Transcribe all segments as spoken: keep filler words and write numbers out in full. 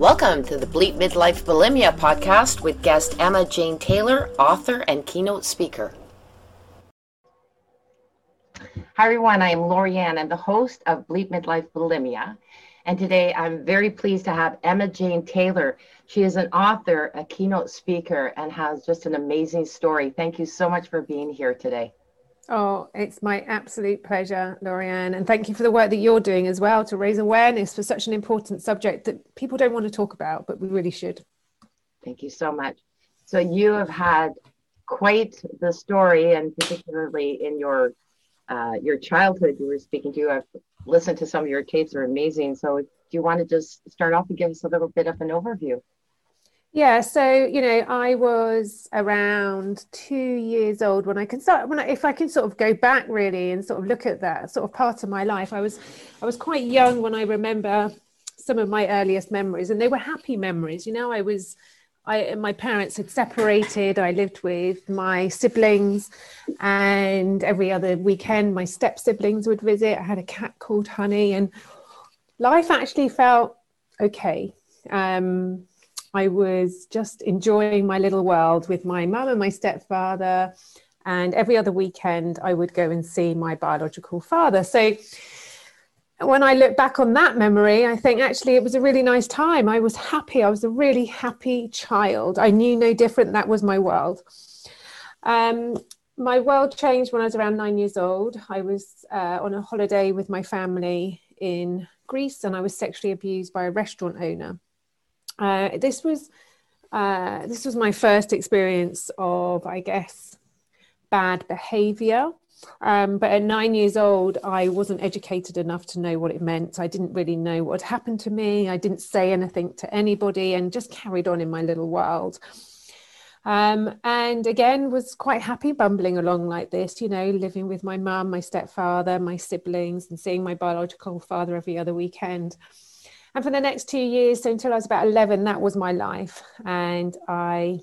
Welcome to the Bleep Midlife Bulimia podcast with guest Emma Jane Taylor, author and keynote speaker. Hi everyone, I am Lorianne. I'm the host of Bleep Midlife Bulimia, and today I'm very pleased to have Emma Jane Taylor. She is an author, a keynote speaker, and has just an amazing story. Thank you so much for being here today. Oh, it's my absolute pleasure, Lorianne, and thank you for the work that you're doing as well to raise awareness for such an important subject that people don't want to talk about, but we really should. Thank you so much. So you have had quite the story, and particularly in your uh, your childhood, you were speaking to. I've listened to some of your tapes; they're amazing. So, do you want to just start off and give us a little bit of an overview? Yeah, so, you know, I was around two years old when I can start, when I, if I can sort of go back really and sort of look at that sort of part of my life. I was I was quite young when I remember some of my earliest memories, and they were happy memories. You know, I was, I my parents had separated, I lived with my siblings, and every other weekend my step-siblings would visit. I had a cat called Honey, and life actually felt okay. Um I was just enjoying my little world with my mum and my stepfather, and every other weekend I would go and see my biological father. So when I look back on that memory, I think actually it was a really nice time. I was happy. I was a really happy child. I knew no different. That was my world. Um, my world changed when I was around nine years old. I was uh, on a holiday with my family in Greece, and I was sexually abused by a restaurant owner. Uh, this was uh, this was my first experience of, I guess, bad behaviour. Um, but at nine years old, I wasn't educated enough to know what it meant. I didn't really know what had happened to me. I didn't say anything to anybody and just carried on in my little world. Um, and again, was quite happy bumbling along like this, you know, living with my mum, my stepfather, my siblings, and seeing my biological father every other weekend. And for the next two years, so until I was about eleven, that was my life. And I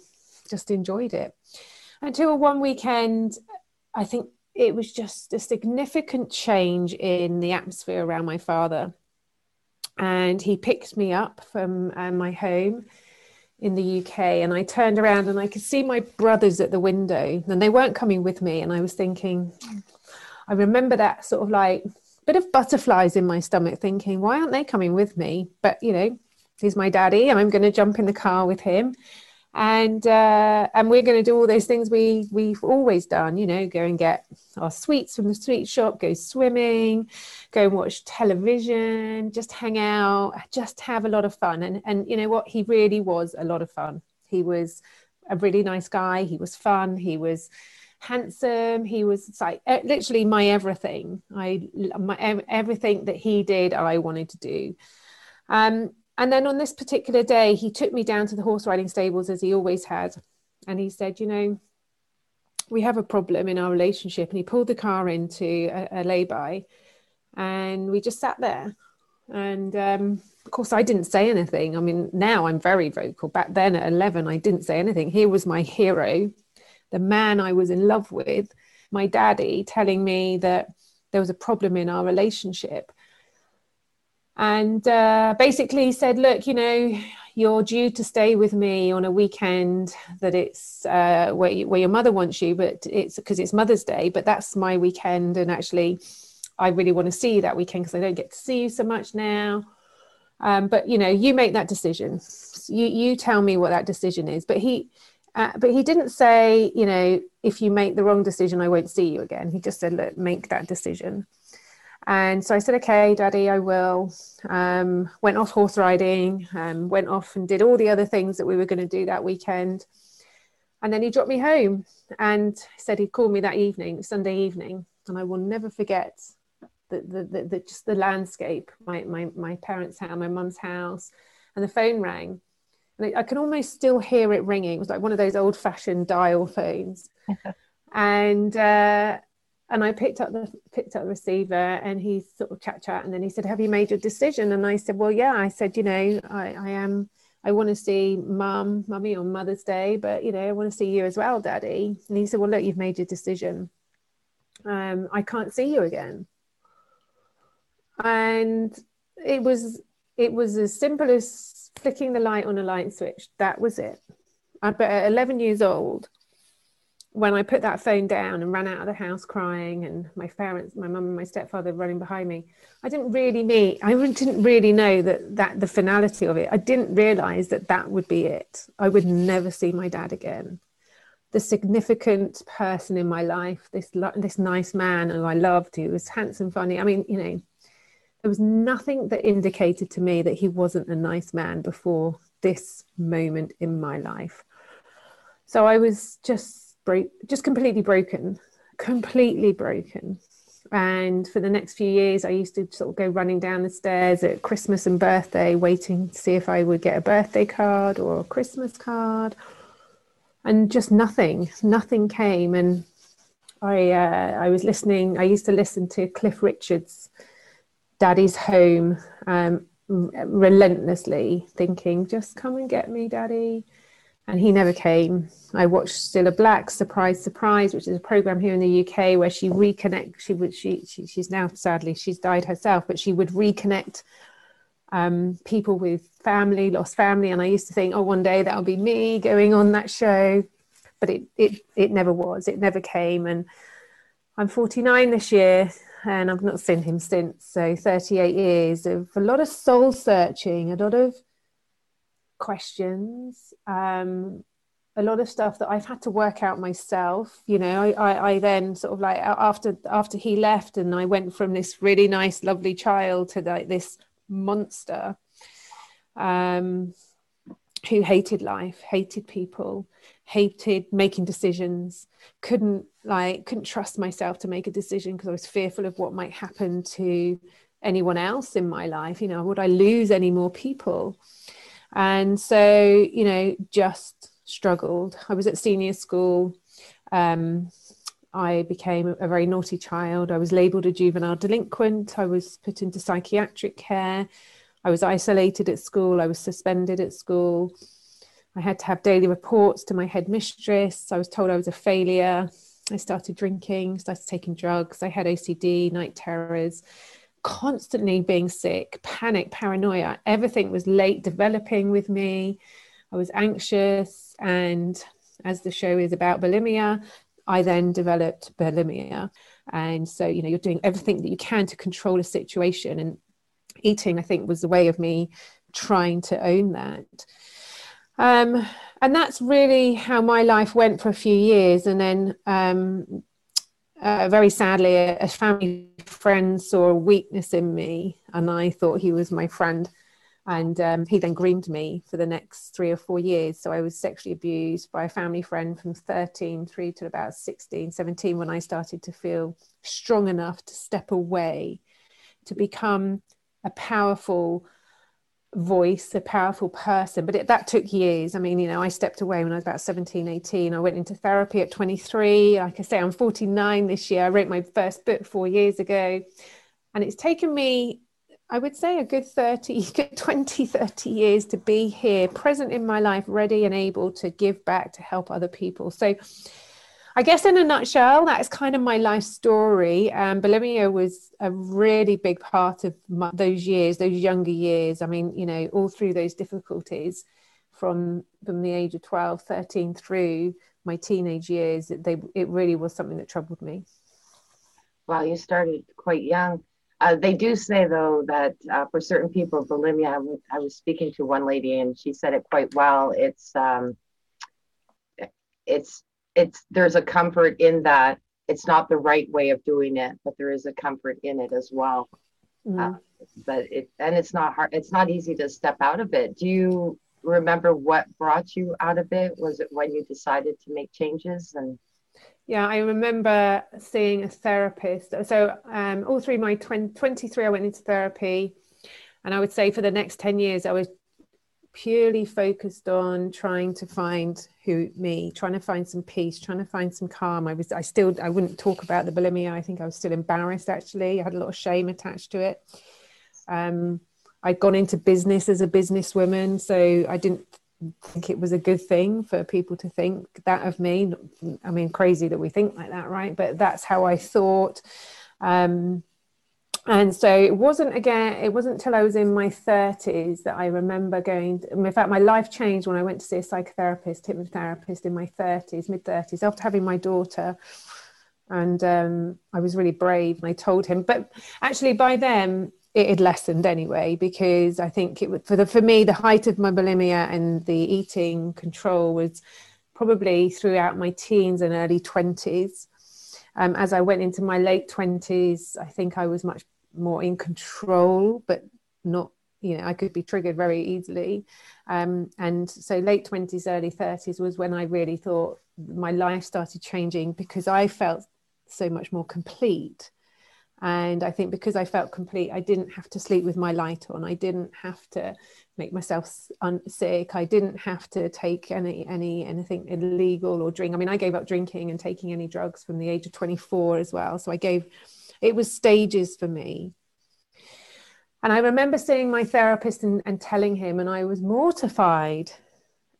just enjoyed it. Until one weekend, I think it was just a significant change in the atmosphere around my father. And he picked me up from uh, my home in the U K. And I turned around and I could see my brothers at the window. And they weren't coming with me. And I was thinking, I remember that sort of like, bit of butterflies in my stomach thinking, why aren't they coming with me? But, you know, he's my daddy, and I'm going to jump in the car with him. And uh, and we're going to do all those things we, we've always done, you know, go and get our sweets from the sweet shop, go swimming, go and watch television, just hang out, just have a lot of fun. And, and you know what? He really was a lot of fun. He was a really nice guy. He was fun. He was handsome. He was like literally my everything. I my everything that he did, I wanted to do. Um, and then on this particular day, he took me down to the horse riding stables as he always had, and he said, "You know, we have a problem in our relationship." And he pulled the car into a, a lay-by, and we just sat there. And um, of course, I didn't say anything. I mean, now I'm very vocal. Back then at eleven, I didn't say anything. Here was my hero, the man I was in love with, my daddy, telling me that there was a problem in our relationship. And uh, basically he said, look, you know, you're due to stay with me on a weekend that it's uh, where, you, where your mother wants you, but it's because it's Mother's Day, but that's my weekend. And actually, I really want to see you that weekend because I don't get to see you so much now. Um, but, you know, you make that decision. You, you tell me what that decision is. But he... Uh, but he didn't say, you know, if you make the wrong decision, I won't see you again. He just said, look, make that decision. And so I said, okay, Daddy, I will. Um, went off horse riding, um, went off and did all the other things that we were going to do that weekend. And then he dropped me home and said he'd called me that evening, Sunday evening. And I will never forget the, the, the, the just the landscape, my, my, my parents' house, my mum's house. And the phone rang. I can almost still hear it ringing. It was like one of those old-fashioned dial phones, and uh, and I picked up the picked up the receiver, and he sort of chat chat, and then he said, "Have you made your decision?" And I said, "Well, yeah." I said, "You know, I, I am. I want to see Mum, Mummy on Mother's Day, but you know, I want to see you as well, Daddy." And he said, "Well, look, you've made your decision. Um, I can't see you again." And it was it was as simple as flicking the light on a light switch. That was it. I, but at eleven years old, when I put that phone down and ran out of the house crying, and my parents, my mum and my stepfather running behind me, I didn't really mean, I didn't really know that, that the finality of it, I didn't realise that that would be it. I would never see my dad again. The significant person in my life, this, this nice man who I loved, who was handsome, funny. I mean, you know, there was nothing that indicated to me that he wasn't a nice man before this moment in my life. So I was just, Broke, just completely broken, completely broken. And for the next few years, I used to sort of go running down the stairs at Christmas and birthday, waiting to see if I would get a birthday card or a Christmas card. And just nothing, nothing came. And I, uh, I was listening, I used to listen to Cliff Richards' Daddy's Home um, relentlessly, thinking, just come and get me, Daddy. And he never came. I watched Cilla Black's Surprise, Surprise, which is a program here in the U K where she reconnect. She would. She, she she's now sadly she's died herself, but she would reconnect um, people with family, lost family. And I used to think, oh, one day that'll be me going on that show, but it it it never was. It never came. And I'm forty-nine this year, and I've not seen him since. So thirty-eight years of a lot of soul searching, a lot of questions, um a lot of stuff that I've had to work out myself. You know, I, I I then sort of like after after he left, and I went from this really nice lovely child to like this monster um who hated life, hated people, hated making decisions, couldn't like couldn't trust myself to make a decision because I was fearful of what might happen to anyone else in my life. You know, would I lose any more people? And so, you know, just struggled. I was at senior school. Um, I became a very naughty child. I was labelled a juvenile delinquent. I was put into psychiatric care. I was isolated at school. I was suspended at school. I had to have daily reports to my headmistress. I was told I was a failure. I started drinking, started taking drugs. I had O C D, night terrors. Constantly being sick, panic, paranoia, everything was late developing with me. I was anxious, and as the show is about bulimia, I then developed bulimia. And so, you know, you're doing everything that you can to control a situation, and eating, I think, was a way of me trying to own that. Um, and that's really how my life went for a few years. And then um, Uh, very sadly, a, a family friend saw a weakness in me, and I thought he was my friend. And um, he then groomed me for the next three or four years. So I was sexually abused by a family friend from thirteen through to about sixteen, seventeen, when I started to feel strong enough to step away, to become a powerful voice, a powerful person. But it, that took years. I mean, you know, I stepped away when I was about seventeen, eighteen. I went into therapy at twenty-three. Like I say, I'm forty-nine this year. I wrote my first book four years ago. And it's taken me, I would say, a good thirty, good twenty, thirty years to be here, present in my life, ready and able to give back, to help other people. So I guess in a nutshell, that's kind of my life story. Um, bulimia was a really big part of my, those years, those younger years. I mean, you know, all through those difficulties from, from the age of twelve, thirteen through my teenage years, they, it really was something that troubled me. Wow, you started quite young. Uh, they do say, though, that uh, for certain people, bulimia, I, w- I was speaking to one lady and she said it quite well. It's, um, it's, it's there's a comfort in that it's not the right way of doing it, but there is a comfort in it as well. Mm. Uh, but it and it's not hard, it's not easy to step out of it. Do you remember what brought you out of it? Was it when you decided to make changes? And yeah, I remember seeing a therapist. So um all through my twenty, twenty-three I went into therapy, and I would say for the next ten years I was purely focused on trying to find who me, trying to find some peace, trying to find some calm. I was, I still, I wouldn't talk about the bulimia. I think I was still embarrassed, actually. I had a lot of shame attached to it. Um, I'd gone into business as a businesswoman, so I didn't think it was a good thing for people to think that of me. I mean, crazy that we think like that, right? But that's how I thought. Um, And so it wasn't again, it wasn't till I was in my thirties that I remember going, in fact, my life changed when I went to see a psychotherapist, hypnotherapist in my thirties, mid thirties, after having my daughter. And um, I was really brave and I told him, but actually by then it had lessened anyway, because I think it would, for the, for me, the height of my bulimia and the eating control was probably throughout my teens and early twenties. Um, as I went into my late twenties, I think I was much more in control, but not, you know, I could be triggered very easily. Um, and so late twenties, early thirties was when I really thought my life started changing, because I felt so much more complete. And I think because I felt complete, I didn't have to sleep with my light on. I didn't have to make myself un- sick. I didn't have to take any, any anything illegal or drink. I mean, I gave up drinking and taking any drugs from the age of twenty-four as well. So I gave, it was stages for me. And I remember seeing my therapist and, and telling him, and I was mortified,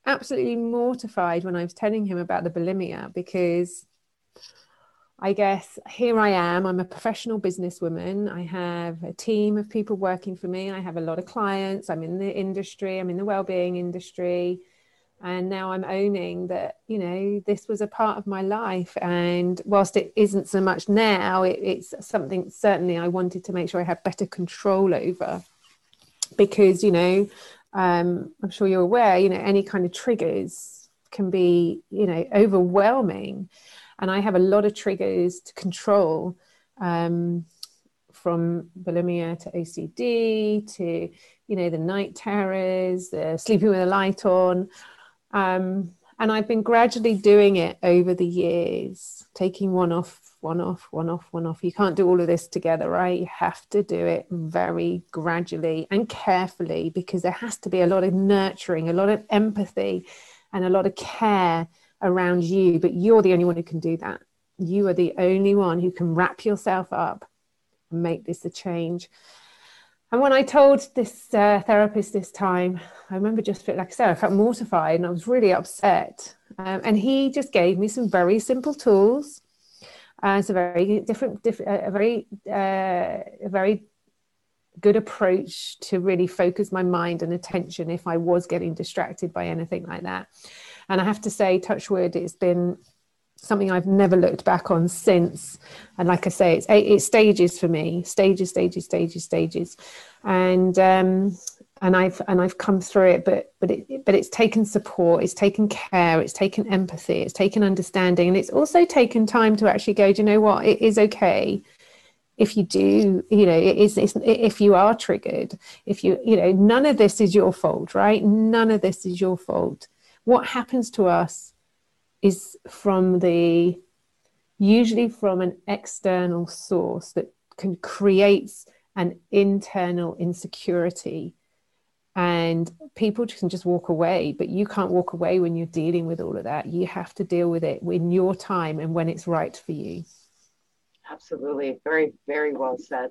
absolutely mortified when I was telling him about the bulimia, because I guess here I am, I'm a professional businesswoman. I have a team of people working for me. I have a lot of clients. I'm in the industry. I'm in the wellbeing industry. And now I'm owning that, you know, this was a part of my life. And whilst it isn't so much now, it, it's something certainly I wanted to make sure I had better control over, because, you know, um, I'm sure you're aware, you know, any kind of triggers can be, you know, overwhelming. And I have a lot of triggers to control, um, from bulimia to O C D to, you know, the night terrors, the sleeping with a light on. Um, and I've been gradually doing it over the years, taking one off, one off, one off, one off. You can't do all of this together, right? You have to do it very gradually and carefully, because there has to be a lot of nurturing, a lot of empathy and a lot of care around you, but you're the only one who can do that. You are the only one who can wrap yourself up and make this a change. And when I told this uh, therapist this time, I remember just felt, like I said, I felt mortified and I was really upset. Um, and he just gave me some very simple tools. Uh, it's a very different, diff- a very, uh, a very good approach to really focus my mind and attention if I was getting distracted by anything like that. And I have to say, touch wood, it's been something I've never looked back on since. And like I say, it's, it's stages for me, stages, stages, stages, stages. And um, and I've and I've come through it, but but it, but it's taken support, it's taken care, it's taken empathy, it's taken understanding. And it's also taken time to actually go, do you know what, it is okay. If you do, you know, it is, it's, if you are triggered, if you, you know, none of this is your fault, right? None of this is your fault. What happens to us is from the, usually from an external source that can create an internal insecurity, and people can just walk away, but you can't walk away when you're dealing with all of that. You have to deal with it in your time and when it's right for you. Absolutely. Very, very well said.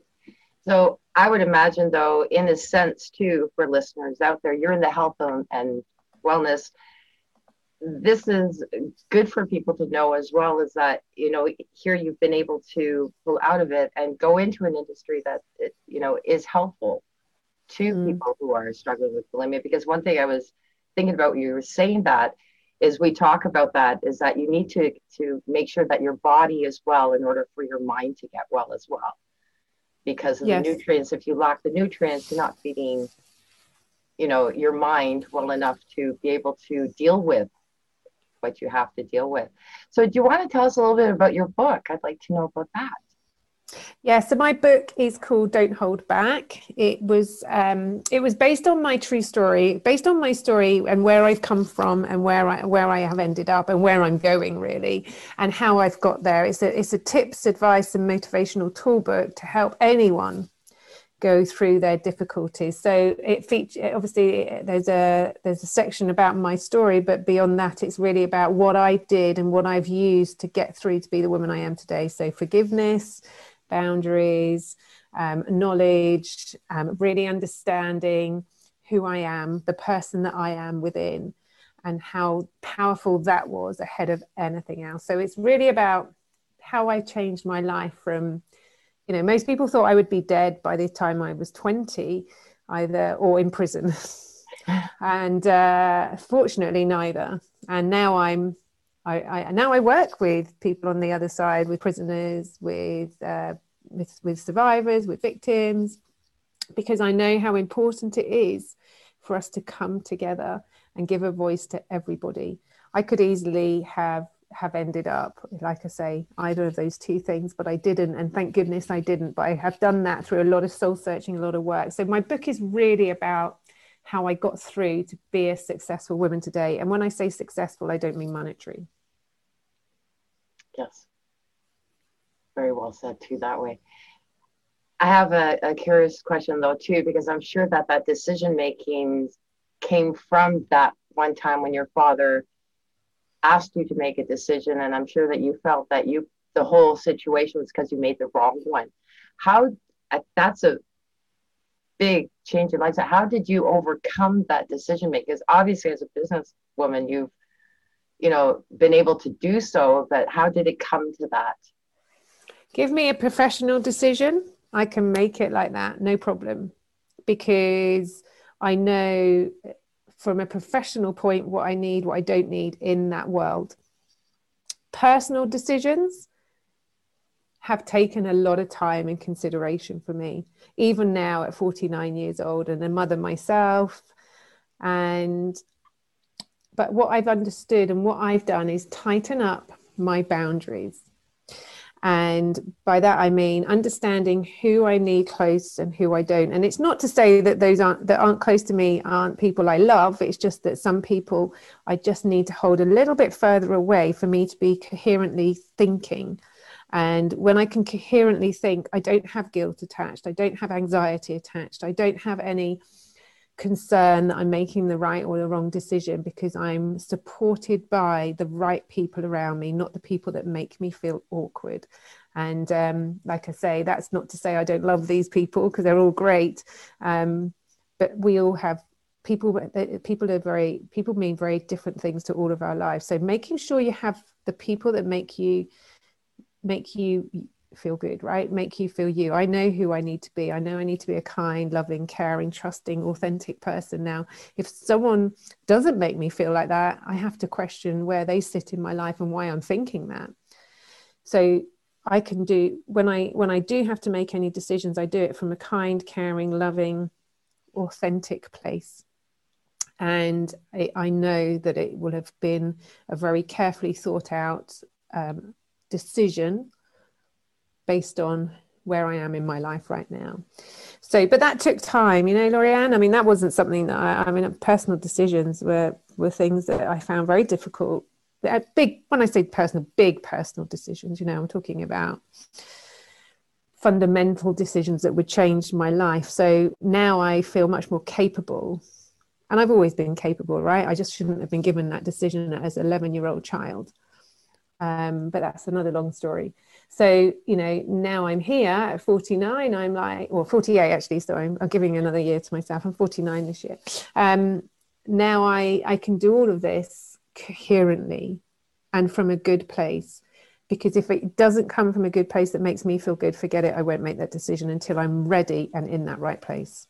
So I would imagine though, in a sense too, for listeners out there, you're in the health and, and wellness, this is good for people to know as well, is that, you know, here you've been able to pull out of it and go into an industry that, it, you know, is helpful to mm. people who are struggling with bulimia. Because one thing I was thinking about when you were saying that is, we talk about that, is that you need to to make sure that your body is well in order for your mind to get well as well, because of yes. the nutrients. If you lack the nutrients, you're not feeding, you know, your mind well enough to be able to deal with what you have to deal with. So do you want to tell us a little bit about your book? I'd like to know about that. Yeah, so my book is called Don't Hold Back. It was um, it was based on my true story, based on my story and where I've come from and where I where I have ended up and where I'm going, really, and how I've got there. It's a it's a tips, advice, and motivational tool book to help anyone go through their difficulties. So it feature obviously there's a there's a section about my story, but beyond that it's really about what I did and what I've used to get through to be the woman I am today. So forgiveness, boundaries, um, knowledge, um, really understanding who I am, the person that I am within, and how powerful that was ahead of anything else. So it's really about how I changed my life from You know, most people thought I would be dead by the time I was twenty, either or in prison. And uh, fortunately, neither. And now I'm, I, I now I work with people on the other side, with prisoners, with, uh, with with survivors, with victims, because I know how important it is for us to come together and give a voice to everybody. I could easily have have ended up, like I say, either of those two things, but I didn't, and thank goodness I didn't. But I have done that through a lot of soul searching, a lot of work. So my book is really about how I got through to be a successful woman today. And when I say successful, I don't mean monetary. Yes. Very well said too, that way. I have a, a curious question though too, because I'm sure that that decision making came from that one time when your father asked you to make a decision. And I'm sure that you felt that you, the whole situation was because you made the wrong one. How, that's a big change in life. So how did you overcome that decision making? Because obviously as a businesswoman, you've, you know, been able to do so, but how did it come to that? Give me a professional decision. I can make it like that. No problem. Because I know from a professional point, what I need, what I don't need in that world. Personal decisions have taken a lot of time and consideration for me, even now at forty-nine years old and a mother myself. And, but what I've understood and what I've done is tighten up my boundaries. And by that, I mean, understanding who I need close and who I don't. And it's not to say that those aren't, that aren't close to me aren't people I love. It's just that some people I just need to hold a little bit further away for me to be coherently thinking. And when I can coherently think, I don't have guilt attached. I don't have anxiety attached. I don't have any concern that I'm making the right or the wrong decision, because I'm supported by the right people around me, not the people that make me feel awkward. And um, like I say, that's not to say I don't love these people, because they're all great. Um, but we all have people, people are very, people mean very different things to all of our lives. So making sure you have the people that make you make you feel good, right? Make you feel you. I know who I need to be. I know I need to be a kind, loving, caring, trusting, authentic person. Now, if someone doesn't make me feel like that, I have to question where they sit in my life and why I'm thinking that. So I can do, when I, when I do have to make any decisions, I do it from a kind, caring, loving, authentic place. And I, I know that it will have been a very carefully thought out um, decision based on where I am in my life right now. So, but that took time, you know, Lorianne. I mean, that wasn't something that I, I mean, personal decisions were, were things that I found very difficult. They're big, when I say personal, big personal decisions, you know, I'm talking about fundamental decisions that would change my life. So now I feel much more capable. And I've always been capable, right? I just shouldn't have been given that decision as an eleven-year-old child. Um, but that's another long story. So, you know, now I'm here at forty-nine, I'm like, or forty-eight actually, so I'm, I'm giving another year to myself. I'm forty-nine this year. Um, now I, I can do all of this coherently and from a good place, because if it doesn't come from a good place that makes me feel good, forget it, I won't make that decision until I'm ready and in that right place.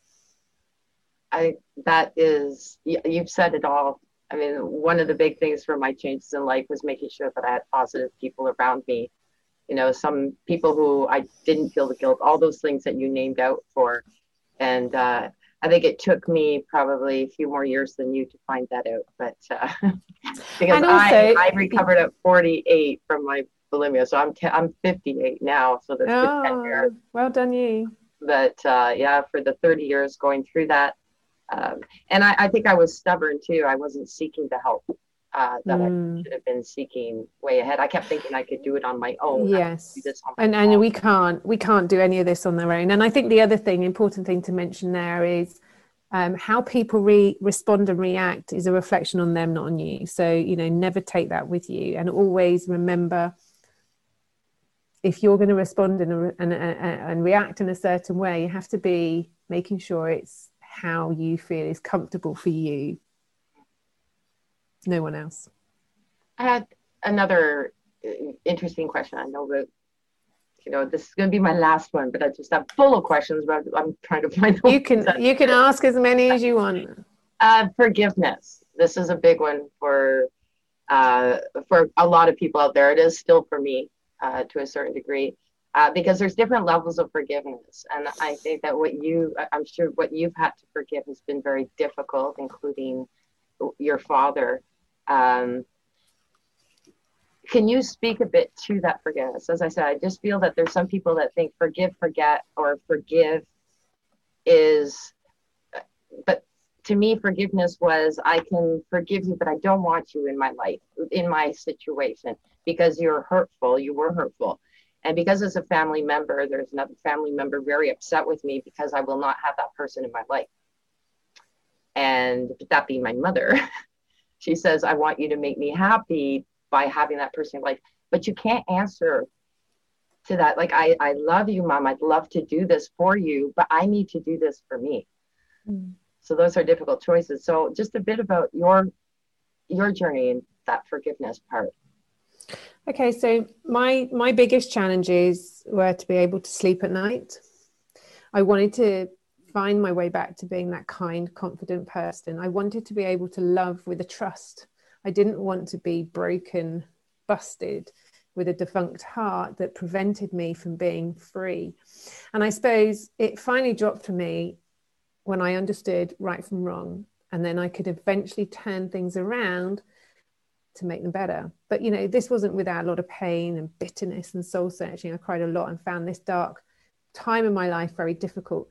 I, that is, you've said it all. I mean, one of the big things for my changes in life was making sure that I had positive people around me. You know, some people who I didn't feel the guilt, all those things that you named out for. And uh, I think it took me probably a few more years than you to find that out. But uh, because also, I, I recovered at forty-eight from my bulimia. So I'm, t- I'm fifty-eight now. So that's oh, been ten years. Well done you. But uh, yeah, for the thirty years going through that. Um, and I, I think I was stubborn too. I wasn't seeking the help uh, that mm. I should have been seeking way ahead. I kept thinking I could do it on my own. Yes, do this on my and own. And we can't we can't do any of this on their own. And I think the other thing, important thing to mention there is um, how people re- respond and react is a reflection on them, not on you. So you know, never take that with you, and always remember, if you're going to respond and and and react in a certain way, you have to be making sure it's how you feel is comfortable for you, no one else. I had another interesting question. I know that you know, this is going to be my last one, but I just have full of questions, but I'm trying to find out. You can, you can ask as many as you want. Uh, forgiveness. This is a big one for, uh, for a lot of people out there. It is still for me, uh, to a certain degree, uh, because there's different levels of forgiveness. And I think that what you, I'm sure what you've had to forgive has been very difficult, including your father. Um, Can you speak a bit to that forgiveness? As I said, I just feel that there's some people that think forgive, forget, or forgive is, but to me, forgiveness was, I can forgive you, but I don't want you in my life, in my situation, because you're hurtful, you were hurtful. And because as a family member, there's another family member very upset with me because I will not have that person in my life. And that being my mother, she says, I want you to make me happy by having that person in life, but you can't answer to that. Like, I, I love you, Mom. I'd love to do this for you, but I need to do this for me. Mm. So those are difficult choices. So just a bit about your, your journey and that forgiveness part. Okay. So my, my biggest challenges were to be able to sleep at night. I wanted to find my way back to being that kind, confident person. I wanted to be able to love with a trust. I didn't want to be broken, busted with a defunct heart that prevented me from being free. And I suppose it finally dropped for me when I understood right from wrong. And then I could eventually turn things around to make them better. But, you know, this wasn't without a lot of pain and bitterness and soul searching. I cried a lot and found this dark time in my life very difficult.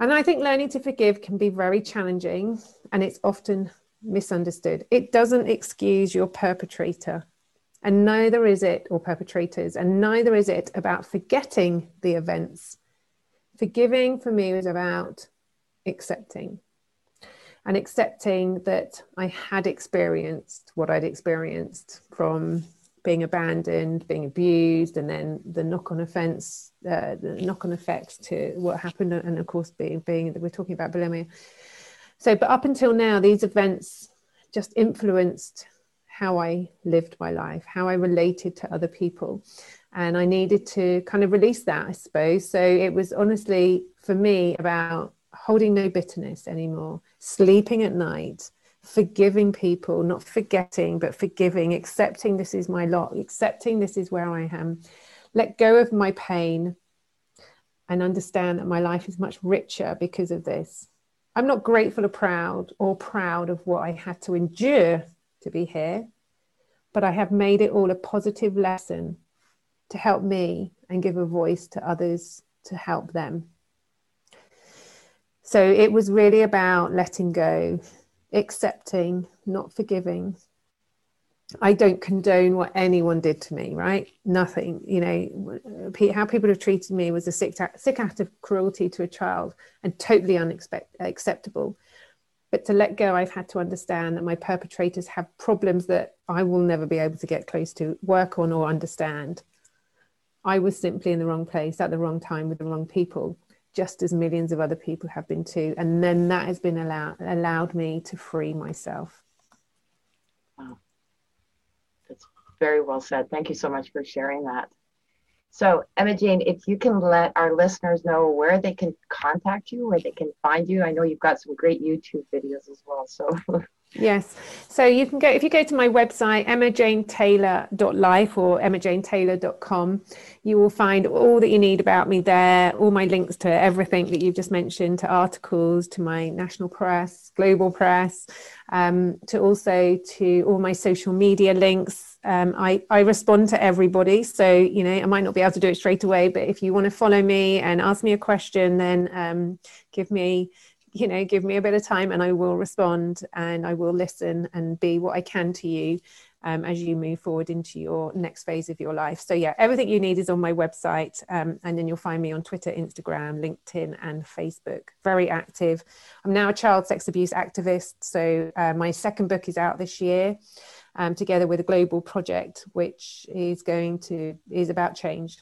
And I think learning to forgive can be very challenging, and it's often misunderstood. It doesn't excuse your perpetrator, and neither is it, or perpetrators, and neither is it about forgetting the events. Forgiving for me was about accepting, and accepting that I had experienced what I'd experienced from being abandoned, being abused, and then the knock-on offense, uh, the knock-on effects to what happened, and of course being being we're talking about bulimia. So, but up until now, these events just influenced how I lived my life, how I related to other people. And I needed to kind of release that, I suppose. So it was honestly, for me, about holding no bitterness anymore, sleeping at night, forgiving people, not forgetting, but forgiving, accepting this is my lot, accepting this is where I am, let go of my pain, and understand that my life is much richer because of this. I'm not grateful or proud or proud of what I had to endure to be here, but I have made it all a positive lesson to help me and give a voice to others to help them. So it was really about letting go, accepting, not forgiving. I don't condone what anyone did to me, right? Nothing, you know, how people have treated me was a sick act, sick act of cruelty to a child and totally unacceptable. But to let go, I've had to understand that my perpetrators have problems that I will never be able to get close to, work on, or understand. I was simply in the wrong place at the wrong time with the wrong people, just as millions of other people have been too. And then that has been allowed, allowed me to free myself. Wow. Very well said. Thank you so much for sharing that. So, Emma Jane, if you can let our listeners know where they can contact you, where they can find you. I know you've got some great YouTube videos as well. So, yes. So you can go, if you go to my website, emma jane taylor dot life or emma jane taylor dot com, you will find all that you need about me there, all my links to everything that you've just mentioned, to articles, to my national press, global press, um, to also to all my social media links. Um, I, I respond to everybody. So, you know, I might not be able to do it straight away, but if you want to follow me and ask me a question, then um, give me, you know, give me a bit of time and I will respond and I will listen and be what I can to you um, as you move forward into your next phase of your life. So, yeah, everything you need is on my website. Um, and then you'll find me on Twitter, Instagram, LinkedIn and Facebook. Very active. I'm now a child sex abuse activist. So uh, my second book is out this year. Um, together with a global project, which is going to, is about change.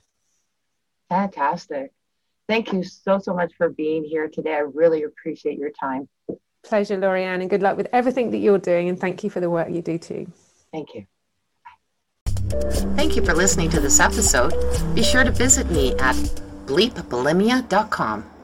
Fantastic. Thank you so, so much for being here today. I really appreciate your time. Pleasure, Lorianne, and good luck with everything that you're doing. And thank you for the work you do too. Thank you. Thank you for listening to this episode. Be sure to visit me at bleep bulimia dot com.